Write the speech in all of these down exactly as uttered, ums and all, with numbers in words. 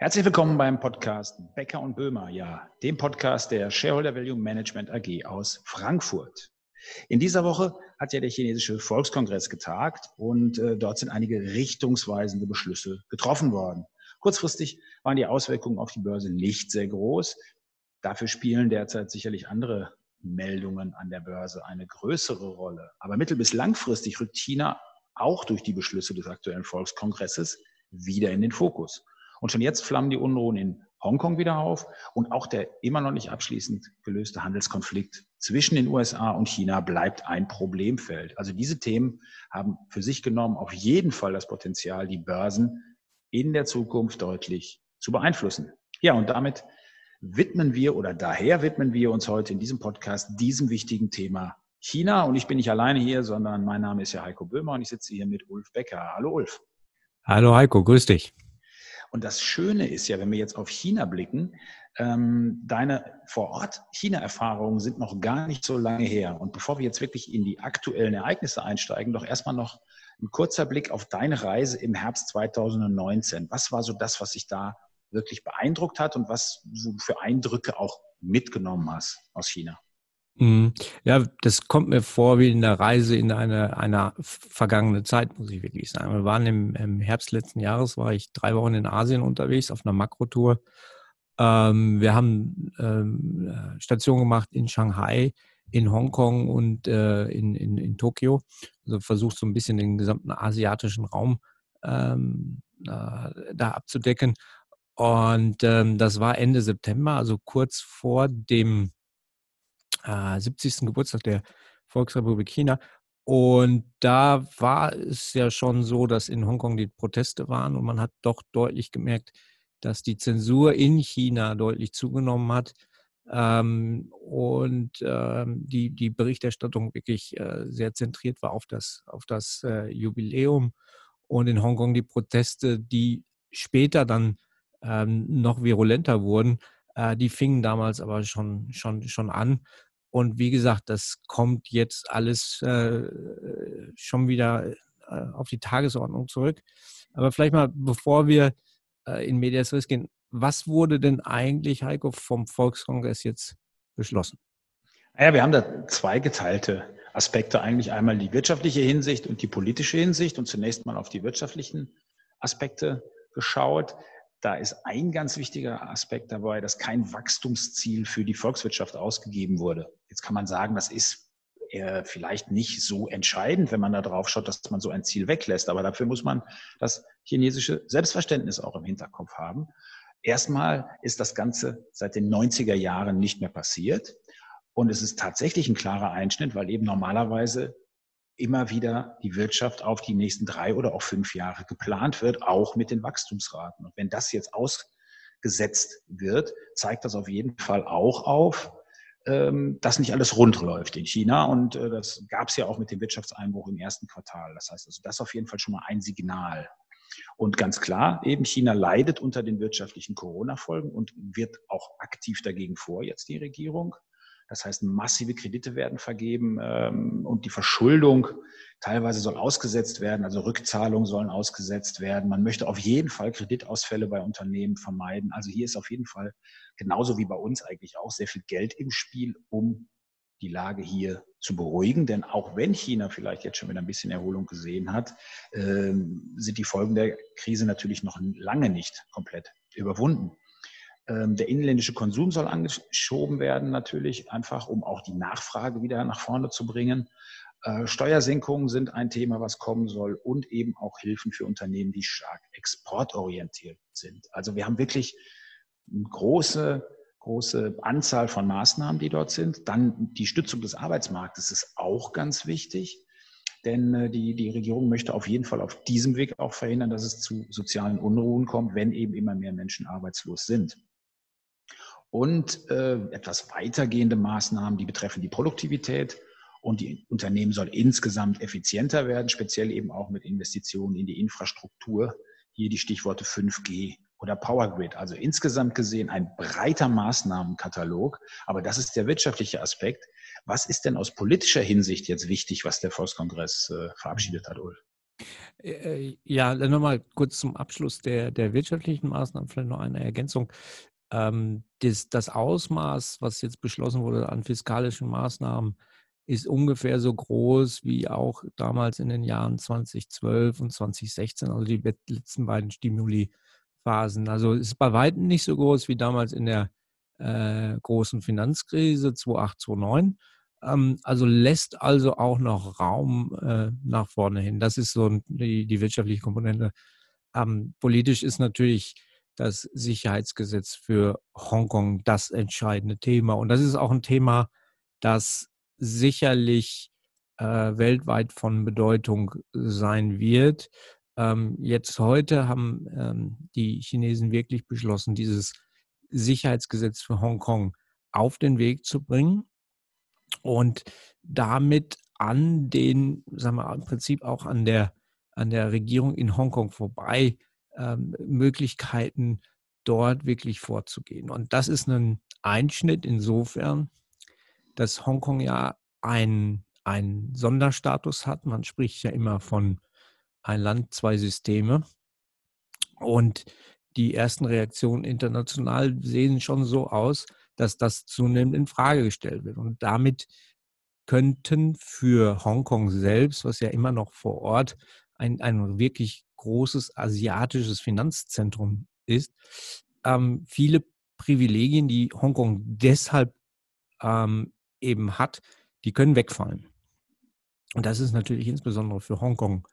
Herzlich willkommen beim Podcast Becker und Böhmer, ja, dem Podcast der Shareholder Value Management A G aus Frankfurt. In dieser Woche hat ja der chinesische Volkskongress getagt und äh, dort sind einige richtungsweisende Beschlüsse getroffen worden. Kurzfristig waren die Auswirkungen auf die Börse nicht sehr groß. Dafür spielen derzeit sicherlich andere Meldungen an der Börse eine größere Rolle. Aber mittel- bis langfristig rückt China auch durch die Beschlüsse des aktuellen Volkskongresses wieder in den Fokus. Und schon jetzt flammen die Unruhen in Hongkong wieder auf und auch der immer noch nicht abschließend gelöste Handelskonflikt zwischen den U S A und China bleibt ein Problemfeld. Also diese Themen haben für sich genommen auf jeden Fall das Potenzial, die Börsen in der Zukunft deutlich zu beeinflussen. Ja, und damit widmen wir oder daher widmen wir uns heute in diesem Podcast diesem wichtigen Thema China. Und ich bin nicht alleine hier, sondern mein Name ist ja Heiko Böhmer und ich sitze hier mit Ulf Becker. Hallo Ulf. Hallo Heiko, grüß dich. Und das Schöne ist ja, wenn wir jetzt auf China blicken, ähm, deine vor Ort China-Erfahrungen sind noch gar nicht so lange her. Und bevor wir jetzt wirklich in die aktuellen Ereignisse einsteigen, doch erstmal noch ein kurzer Blick auf deine Reise im Herbst zweitausendneunzehn. Was war so das, was dich da wirklich beeindruckt hat und was du für Eindrücke auch mitgenommen hast aus China? Ja, das kommt mir vor wie in der Reise in eine, einer vergangenen Zeit, muss ich wirklich sagen. Wir waren im, im Herbst letzten Jahres, war ich drei Wochen in Asien unterwegs auf einer Makrotour. Ähm, wir haben ähm, Stationen gemacht in Shanghai, in Hongkong und äh, in, in, in Tokio. Also versucht so ein bisschen den gesamten asiatischen Raum ähm, äh, da abzudecken. Und ähm, das war Ende September, also kurz vor dem siebzigsten Geburtstag der Volksrepublik China. Und da war es ja schon so, dass in Hongkong die Proteste waren und man hat doch deutlich gemerkt, dass die Zensur in China deutlich zugenommen hat ähm, und ähm, die, die Berichterstattung wirklich äh, sehr zentriert war auf das, auf das äh, Jubiläum. Und in Hongkong die Proteste, die später dann ähm, noch virulenter wurden, äh, die fingen damals aber schon, schon, schon an. Und wie gesagt, das kommt jetzt alles äh, schon wieder äh, auf die Tagesordnung zurück. Aber vielleicht mal, bevor wir äh, in Medias Res gehen, was wurde denn eigentlich, Heiko, vom Volkskongress jetzt beschlossen? Naja, wir haben da zwei geteilte Aspekte eigentlich. Einmal die wirtschaftliche Hinsicht und die politische Hinsicht. Und zunächst mal auf die wirtschaftlichen Aspekte geschaut. Da ist ein ganz wichtiger Aspekt dabei, dass kein Wachstumsziel für die Volkswirtschaft ausgegeben wurde. Jetzt kann man sagen, das ist vielleicht nicht so entscheidend, wenn man da drauf schaut, dass man so ein Ziel weglässt. Aber dafür muss man das chinesische Selbstverständnis auch im Hinterkopf haben. Erstmal ist das Ganze seit den neunziger Jahren nicht mehr passiert. Und es ist tatsächlich ein klarer Einschnitt, weil eben normalerweise immer wieder die Wirtschaft auf die nächsten drei oder auch fünf Jahre geplant wird, auch mit den Wachstumsraten. Und wenn das jetzt ausgesetzt wird, zeigt das auf jeden Fall auch auf, dass nicht alles rund läuft in China. Und das gab es ja auch mit dem Wirtschaftseinbruch im ersten Quartal. Das heißt, also das ist auf jeden Fall schon mal ein Signal. Und ganz klar, eben China leidet unter den wirtschaftlichen Corona-Folgen und wird auch aktiv dagegen vor, jetzt die Regierung. Das heißt, massive Kredite werden vergeben ähm, und die Verschuldung teilweise soll ausgesetzt werden, also Rückzahlungen sollen ausgesetzt werden. Man möchte auf jeden Fall Kreditausfälle bei Unternehmen vermeiden. Also hier ist auf jeden Fall, genauso wie bei uns eigentlich auch, sehr viel Geld im Spiel, um die Lage hier zu beruhigen. Denn auch wenn China vielleicht jetzt schon wieder ein bisschen Erholung gesehen hat, ähm, sind die Folgen der Krise natürlich noch lange nicht komplett überwunden. Der inländische Konsum soll angeschoben werden natürlich, einfach um auch die Nachfrage wieder nach vorne zu bringen. Äh, Steuersenkungen sind ein Thema, was kommen soll und eben auch Hilfen für Unternehmen, die stark exportorientiert sind. Also wir haben wirklich eine große, große Anzahl von Maßnahmen, die dort sind. Dann die Stützung des Arbeitsmarktes ist auch ganz wichtig, denn die, die Regierung möchte auf jeden Fall auf diesem Weg auch verhindern, dass es zu sozialen Unruhen kommt, wenn eben immer mehr Menschen arbeitslos sind. Und äh, etwas weitergehende Maßnahmen, die betreffen die Produktivität und die Unternehmen sollen insgesamt effizienter werden, speziell eben auch mit Investitionen in die Infrastruktur. Hier die Stichworte fünf G oder Power Grid. Also insgesamt gesehen ein breiter Maßnahmenkatalog, aber das ist der wirtschaftliche Aspekt. Was ist denn aus politischer Hinsicht jetzt wichtig, was der Volkskongress äh, verabschiedet hat, Ulf? Ja, nochmal kurz zum Abschluss der, der wirtschaftlichen Maßnahmen, vielleicht noch eine Ergänzung. Ähm, das, das Ausmaß, was jetzt beschlossen wurde an fiskalischen Maßnahmen, ist ungefähr so groß wie auch damals in den Jahren zweitausendzwölf und zweitausendsechzehn, also die letzten beiden Stimuli-Phasen. Also es ist bei weitem nicht so groß wie damals in der äh, großen Finanzkrise zweitausendacht, zweitausendneun. Ähm, also lässt also auch noch Raum äh, nach vorne hin. Das ist so die, die wirtschaftliche Komponente. Ähm, politisch ist natürlich das Sicherheitsgesetz für Hongkong das entscheidende Thema. Und das ist auch ein Thema, das sicherlich äh, weltweit von Bedeutung sein wird. Ähm, jetzt heute haben ähm, die Chinesen wirklich beschlossen, dieses Sicherheitsgesetz für Hongkong auf den Weg zu bringen und damit an den, sagen wir im Prinzip auch an der, an der Regierung in Hongkong vorbei ähm, Möglichkeiten dort wirklich vorzugehen. Und das ist ein Einschnitt insofern, dass Hongkong ja einen Sonderstatus hat. Man spricht ja immer von ein Land, zwei Systeme. Und die ersten Reaktionen international sehen schon so aus, dass das zunehmend in Frage gestellt wird. Und damit könnten für Hongkong selbst, was ja immer noch vor Ort ein, ein wirklich großes asiatisches Finanzzentrum ist, ähm, viele Privilegien, die Hongkong deshalb ähm, eben hat, die können wegfallen. Und das ist natürlich insbesondere für Hongkong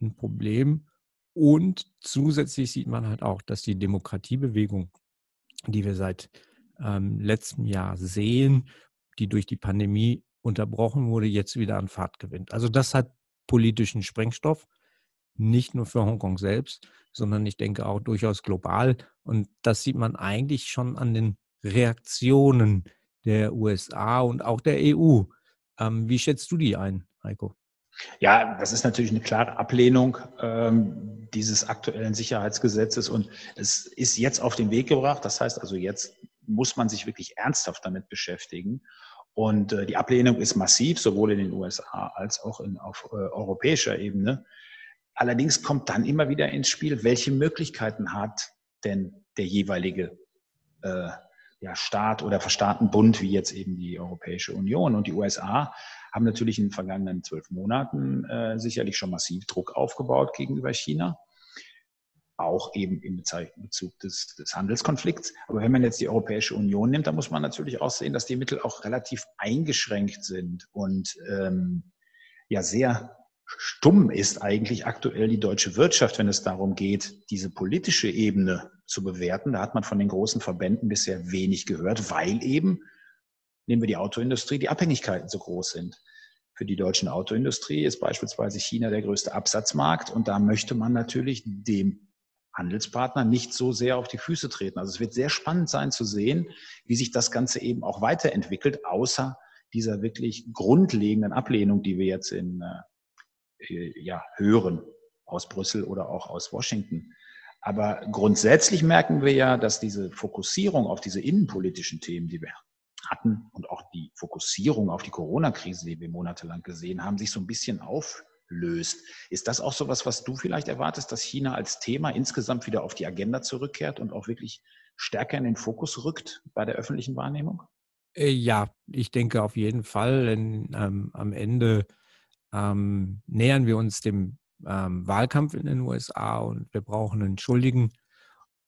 ein Problem. Und zusätzlich sieht man halt auch, dass die Demokratiebewegung, die wir seit ähm, letztem Jahr sehen, die durch die Pandemie unterbrochen wurde, jetzt wieder an Fahrt gewinnt. Also das hat politischen Sprengstoff, nicht nur für Hongkong selbst, sondern ich denke auch durchaus global. Und das sieht man eigentlich schon an den Reaktionen der U S A und auch der E U. Ähm, wie schätzt du die ein, Heiko? Ja, das ist natürlich eine klare Ablehnung ähm, dieses aktuellen Sicherheitsgesetzes und es ist jetzt auf den Weg gebracht. Das heißt also, jetzt muss man sich wirklich ernsthaft damit beschäftigen. Und äh, die Ablehnung ist massiv, sowohl in den U S A als auch in, auf äh, europäischer Ebene. Allerdings kommt dann immer wieder ins Spiel, welche Möglichkeiten hat denn der jeweilige äh, Ja, Staat oder Staatenbund, wie jetzt eben die Europäische Union und die U S A, haben natürlich in den vergangenen zwölf Monaten äh, sicherlich schon massiv Druck aufgebaut gegenüber China, auch eben im Bezug des, des Handelskonflikts. Aber wenn man jetzt die Europäische Union nimmt, dann muss man natürlich auch sehen, dass die Mittel auch relativ eingeschränkt sind und ähm, ja sehr stumm ist eigentlich aktuell die deutsche Wirtschaft, wenn es darum geht, diese politische Ebene zu bewerten. Da hat man von den großen Verbänden bisher wenig gehört, weil eben, nehmen wir die Autoindustrie, die Abhängigkeiten so groß sind. Für die deutsche Autoindustrie ist beispielsweise China der größte Absatzmarkt und da möchte man natürlich dem Handelspartner nicht so sehr auf die Füße treten. Also es wird sehr spannend sein zu sehen, wie sich das Ganze eben auch weiterentwickelt, außer dieser wirklich grundlegenden Ablehnung, die wir jetzt in ja, hören aus Brüssel oder auch aus Washington. Aber grundsätzlich merken wir ja, dass diese Fokussierung auf diese innenpolitischen Themen, die wir hatten und auch die Fokussierung auf die Corona-Krise, die wir monatelang gesehen haben, sich so ein bisschen auflöst. Ist das auch sowas, was du vielleicht erwartest, dass China als Thema insgesamt wieder auf die Agenda zurückkehrt und auch wirklich stärker in den Fokus rückt bei der öffentlichen Wahrnehmung? Ja, ich denke auf jeden Fall, denn ähm, am Ende Ähm, nähern wir uns dem ähm, Wahlkampf in den U S A und wir brauchen einen Schuldigen.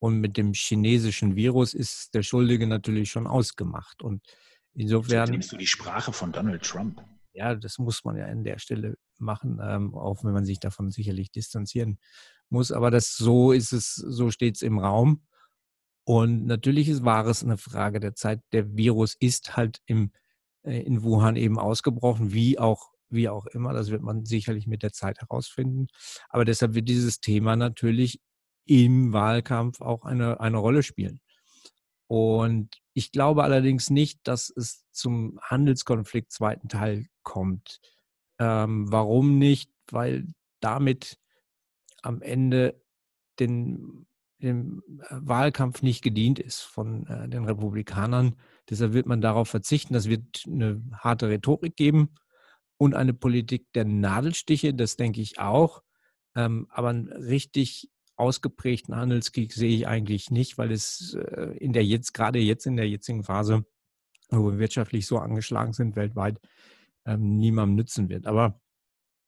Und mit dem chinesischen Virus ist der Schuldige natürlich schon ausgemacht. Und insofern. Nimmst du die Sprache von Donald Trump? Ja, das muss man ja an der Stelle machen, ähm, auch wenn man sich davon sicherlich distanzieren muss. Aber das so ist es, so steht es im Raum. Und natürlich ist Wahres eine Frage der Zeit. Der Virus ist halt im, äh, in Wuhan eben ausgebrochen, wie auch. Wie auch immer, das wird man sicherlich mit der Zeit herausfinden. Aber deshalb wird dieses Thema natürlich im Wahlkampf auch eine, eine Rolle spielen. Und ich glaube allerdings nicht, dass es zum Handelskonflikt zweiten Teil kommt. Ähm, warum nicht? Weil damit am Ende den, dem Wahlkampf nicht gedient ist von äh, den Republikanern. Deshalb wird man darauf verzichten. Das wird eine harte Rhetorik geben. Und eine Politik der Nadelstiche, das denke ich auch. Ähm, aber einen richtig ausgeprägten Handelskrieg sehe ich eigentlich nicht, weil es äh, in der jetzt, gerade jetzt in der jetzigen Phase, wo wir wirtschaftlich so angeschlagen sind weltweit, ähm, niemandem nützen wird. Aber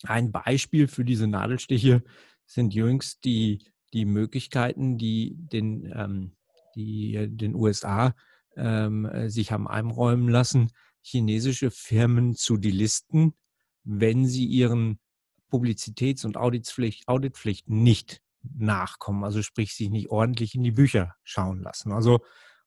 ein Beispiel für diese Nadelstiche sind jüngst die, die Möglichkeiten, die den, ähm, die den U S A ähm, sich haben einräumen lassen, chinesische Firmen zu delisten, wenn sie ihren Publizitäts- und Auditpflicht, Auditpflicht nicht nachkommen, also sprich, sich nicht ordentlich in die Bücher schauen lassen. Also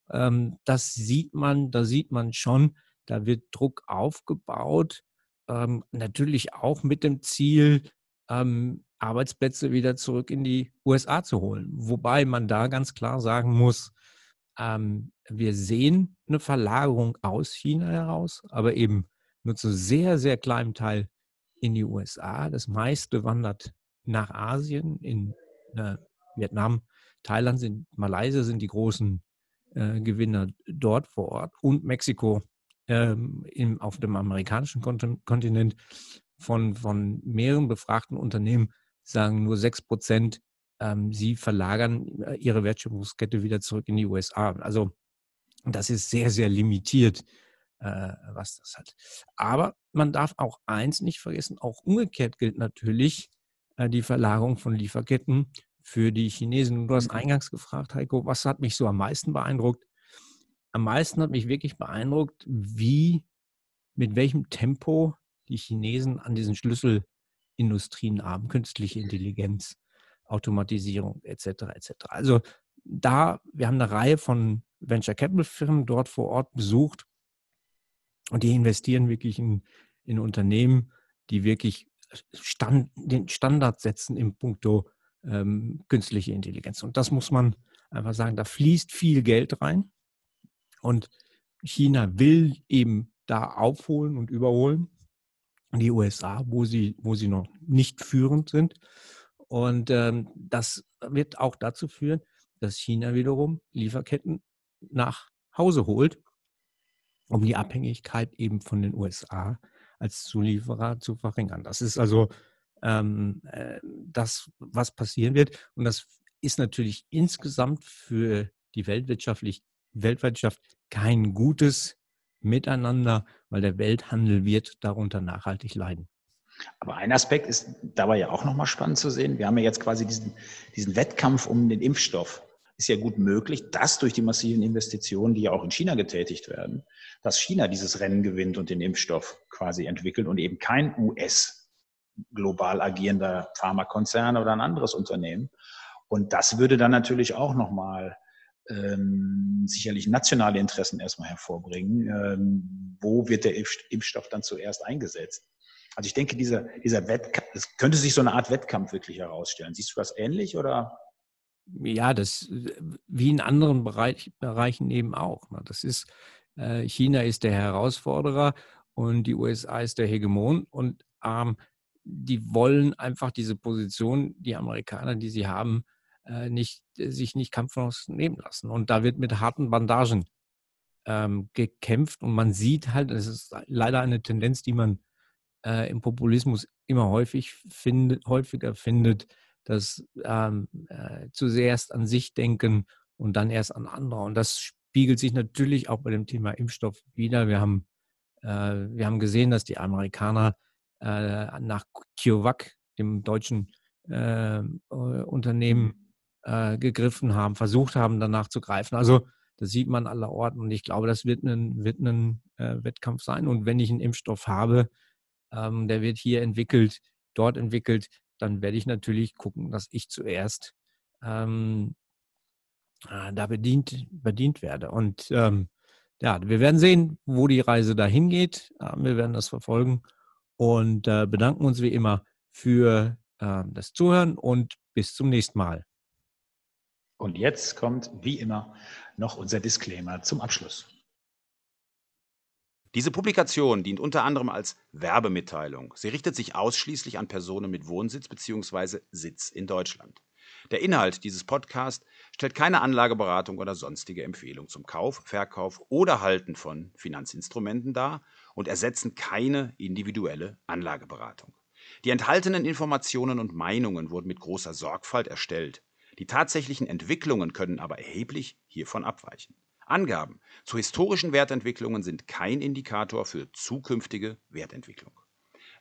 ähm, das sieht man, da sieht man schon, da wird Druck aufgebaut, ähm, natürlich auch mit dem Ziel, ähm, Arbeitsplätze wieder zurück in die U S A zu holen. Wobei man da ganz klar sagen muss, ähm, wir sehen eine Verlagerung aus China heraus, aber eben nur zu sehr, sehr kleinem Teil in die U S A. Das meiste wandert nach Asien, in äh, Vietnam, Thailand, sind, Malaysia sind die großen äh, Gewinner dort vor Ort, und Mexiko ähm, im, auf dem amerikanischen Kont- Kontinent. Von, von mehreren befragten Unternehmen sagen nur sechs Prozent, ähm, sie verlagern ihre Wertschöpfungskette wieder zurück in die U S A. Also das ist sehr, sehr limitiert, äh, was das hat. Aber man darf auch eins nicht vergessen, auch umgekehrt gilt natürlich äh, die Verlagerung von Lieferketten für die Chinesen. Und du hast eingangs gefragt, Heiko, was hat mich so am meisten beeindruckt? Am meisten hat mich wirklich beeindruckt, wie, mit welchem Tempo die Chinesen an diesen Schlüsselindustrien haben, künstliche Intelligenz, Automatisierung et cetera et cetera. Also da, wir haben eine Reihe von Venture Capital Firmen dort vor Ort besucht, und die investieren wirklich in, in Unternehmen, die wirklich Stand, den Standard setzen in puncto ähm, künstliche Intelligenz. Und das muss man einfach sagen, da fließt viel Geld rein, und China will eben da aufholen und überholen die U S A, wo sie, wo sie noch nicht führend sind. Und ähm, das wird auch dazu führen, dass China wiederum Lieferketten nach Hause holt, um die Abhängigkeit eben von den U S A als Zulieferer zu verringern. Das ist also ähm, äh, das, was passieren wird. Und das ist natürlich insgesamt für die weltwirtschaftlich, Weltwirtschaft kein gutes Miteinander, weil der Welthandel wird darunter nachhaltig leiden. Aber ein Aspekt ist dabei ja auch nochmal spannend zu sehen. Wir haben ja jetzt quasi diesen, diesen Wettkampf um den Impfstoff. Ist ja gut möglich, dass durch die massiven Investitionen, die ja auch in China getätigt werden, dass China dieses Rennen gewinnt und den Impfstoff quasi entwickelt und eben kein U S global agierender Pharmakonzern oder ein anderes Unternehmen. Und das würde dann natürlich auch nochmal Ähm, sicherlich nationale Interessen erstmal hervorbringen. Ähm, wo wird der Impfstoff dann zuerst eingesetzt? Also ich denke, dieser, dieser Wettkampf, es könnte sich so eine Art Wettkampf wirklich herausstellen. Siehst du das ähnlich, oder? Ja, das wie in anderen Bereich, Bereichen eben auch. Das ist, äh, China ist der Herausforderer und die U S A ist der Hegemon, und ähm, die wollen einfach diese Position, die Amerikaner, die sie haben, nicht, sich nicht kampflos nehmen lassen. Und da wird mit harten Bandagen ähm, gekämpft. Und man sieht halt, es ist leider eine Tendenz, die man äh, im Populismus immer häufig findet, häufiger findet, dass ähm, äh, zuerst an sich denken und dann erst an andere. Und das spiegelt sich natürlich auch bei dem Thema Impfstoff wider. Wir haben, äh, wir haben gesehen, dass die Amerikaner äh, nach Kyowak, dem deutschen äh, Unternehmen, gegriffen haben, versucht haben, danach zu greifen. Also das sieht man allerorten, und ich glaube, das wird ein, wird ein äh, Wettkampf sein. Und wenn ich einen Impfstoff habe, ähm, der wird hier entwickelt, dort entwickelt, dann werde ich natürlich gucken, dass ich zuerst ähm, äh, da bedient, bedient werde. Und ähm, ja, wir werden sehen, wo die Reise dahin geht. Äh, wir werden das verfolgen und äh, bedanken uns wie immer für äh, das Zuhören, und bis zum nächsten Mal. Und jetzt kommt, wie immer, noch unser Disclaimer zum Abschluss. Diese Publikation dient unter anderem als Werbemitteilung. Sie richtet sich ausschließlich an Personen mit Wohnsitz bzw. Sitz in Deutschland. Der Inhalt dieses Podcasts stellt keine Anlageberatung oder sonstige Empfehlung zum Kauf, Verkauf oder Halten von Finanzinstrumenten dar und ersetzen keine individuelle Anlageberatung. Die enthaltenen Informationen und Meinungen wurden mit großer Sorgfalt erstellt. Die tatsächlichen Entwicklungen können aber erheblich hiervon abweichen. Angaben zu historischen Wertentwicklungen sind kein Indikator für zukünftige Wertentwicklung.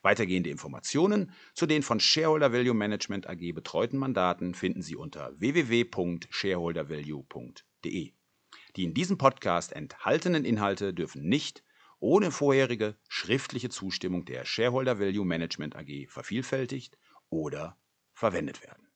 Weitergehende Informationen zu den von Shareholder Value Management A G betreuten Mandaten finden Sie unter w w w punkt shareholder value punkt d e. Die in diesem Podcast enthaltenen Inhalte dürfen nicht ohne vorherige schriftliche Zustimmung der Shareholder Value Management A G vervielfältigt oder verwendet werden.